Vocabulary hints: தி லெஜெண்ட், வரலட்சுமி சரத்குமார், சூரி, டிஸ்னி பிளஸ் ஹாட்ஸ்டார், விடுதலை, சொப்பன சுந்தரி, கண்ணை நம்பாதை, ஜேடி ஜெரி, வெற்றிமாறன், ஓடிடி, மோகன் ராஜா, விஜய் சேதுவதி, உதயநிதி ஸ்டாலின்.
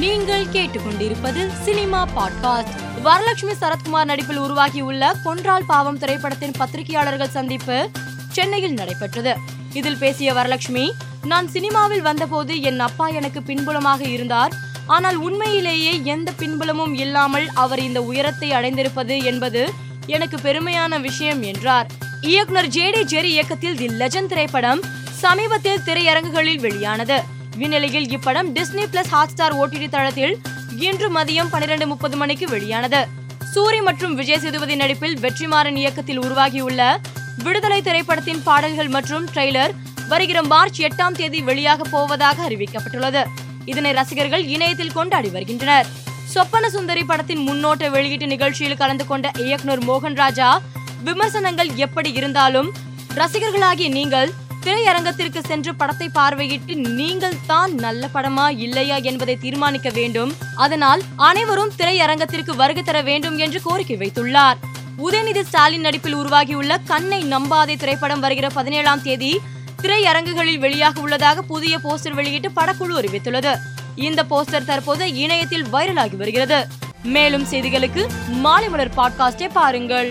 நீங்கள் கேட்டுக்கொண்டிருப்பது cinema podcast. வரலட்சுமி சரத்குமார் நடிப்பில் உருவாகியுள்ள கொன்றால் பாவம் திரைப்படத்தின் பத்திரிகையாளர்கள் சந்திப்பு சென்னையில் நடைபெற்றது. இதில் பேசிய வரலட்சுமி, நான் சினிமாவில் வந்தபோது என் அப்பா எனக்கு பின்புலமாக இருந்தார். ஆனால் உண்மையிலேயே எந்த பின்புலமும் இல்லாமல் அவர் இந்த உயரத்தை அடைந்திருப்பது என்பது எனக்கு பெருமையான விஷயம் என்றார். இயக்குனர் ஜேடி ஜெரி இயக்கத்தில் தி லெஜெண்ட் திரைப்படம் சமீபத்தில் திரையரங்குகளில் வெளியானது. இந்நிலையில் இப்படம் டிஸ்னி பிளஸ் ஹாட்ஸ்டார் ஓடிடி தளத்தில் இன்று மதியம் 12:30 மணிக்கு வெளியானது. சூரி மற்றும் விஜய் சேதுவதி நடிப்பில் வெற்றிமாறன் இயக்கத்தில் உருவாகியுள்ள விடுதலை திரைப்படத்தின் பாடல்கள் மற்றும் ட்ரெய்லர் வருகிற மார்ச் 8 வெளியாக போவதாக அறிவிக்கப்பட்டுள்ளது. இதனை ரசிகர்கள் இணையத்தில் கொண்டாடி வருகின்றனர். சொப்பன சுந்தரி படத்தின் முன்னோட்ட வெளியீட்டு நிகழ்ச்சியில் கலந்து கொண்ட இயக்குனர் மோகன் ராஜா, விமர்சனங்கள் எப்படி இருந்தாலும் ரசிகர்களாகிய நீங்கள் திரையரங்கத்திற்கு சென்று படத்தை பார்வையிட்டு நீங்கள் தான் நல்ல படமா இல்லையா என்பதை தீர்மானிக்க வேண்டும். அதனால் அனைவரும் திரையரங்கத்திற்கு வருகை தர வேண்டும் என்று கோரிக்கை வைத்துள்ளார். உதயநிதி ஸ்டாலின் நடிப்பில் உருவாகியுள்ள கண்ணை நம்பாதை திரைப்படம் வருகிற 17 திரையரங்குகளில் வெளியாக உள்ளதாக புதிய போஸ்டர் வெளியிட்டு படக்குழு அறிவித்துள்ளது. இந்த போஸ்டர் தற்போது இணையத்தில் வைரலாகி வருகிறது. மேலும் செய்திகளுக்கு மாலை மலர் பாட்காஸ்டை பாருங்கள்.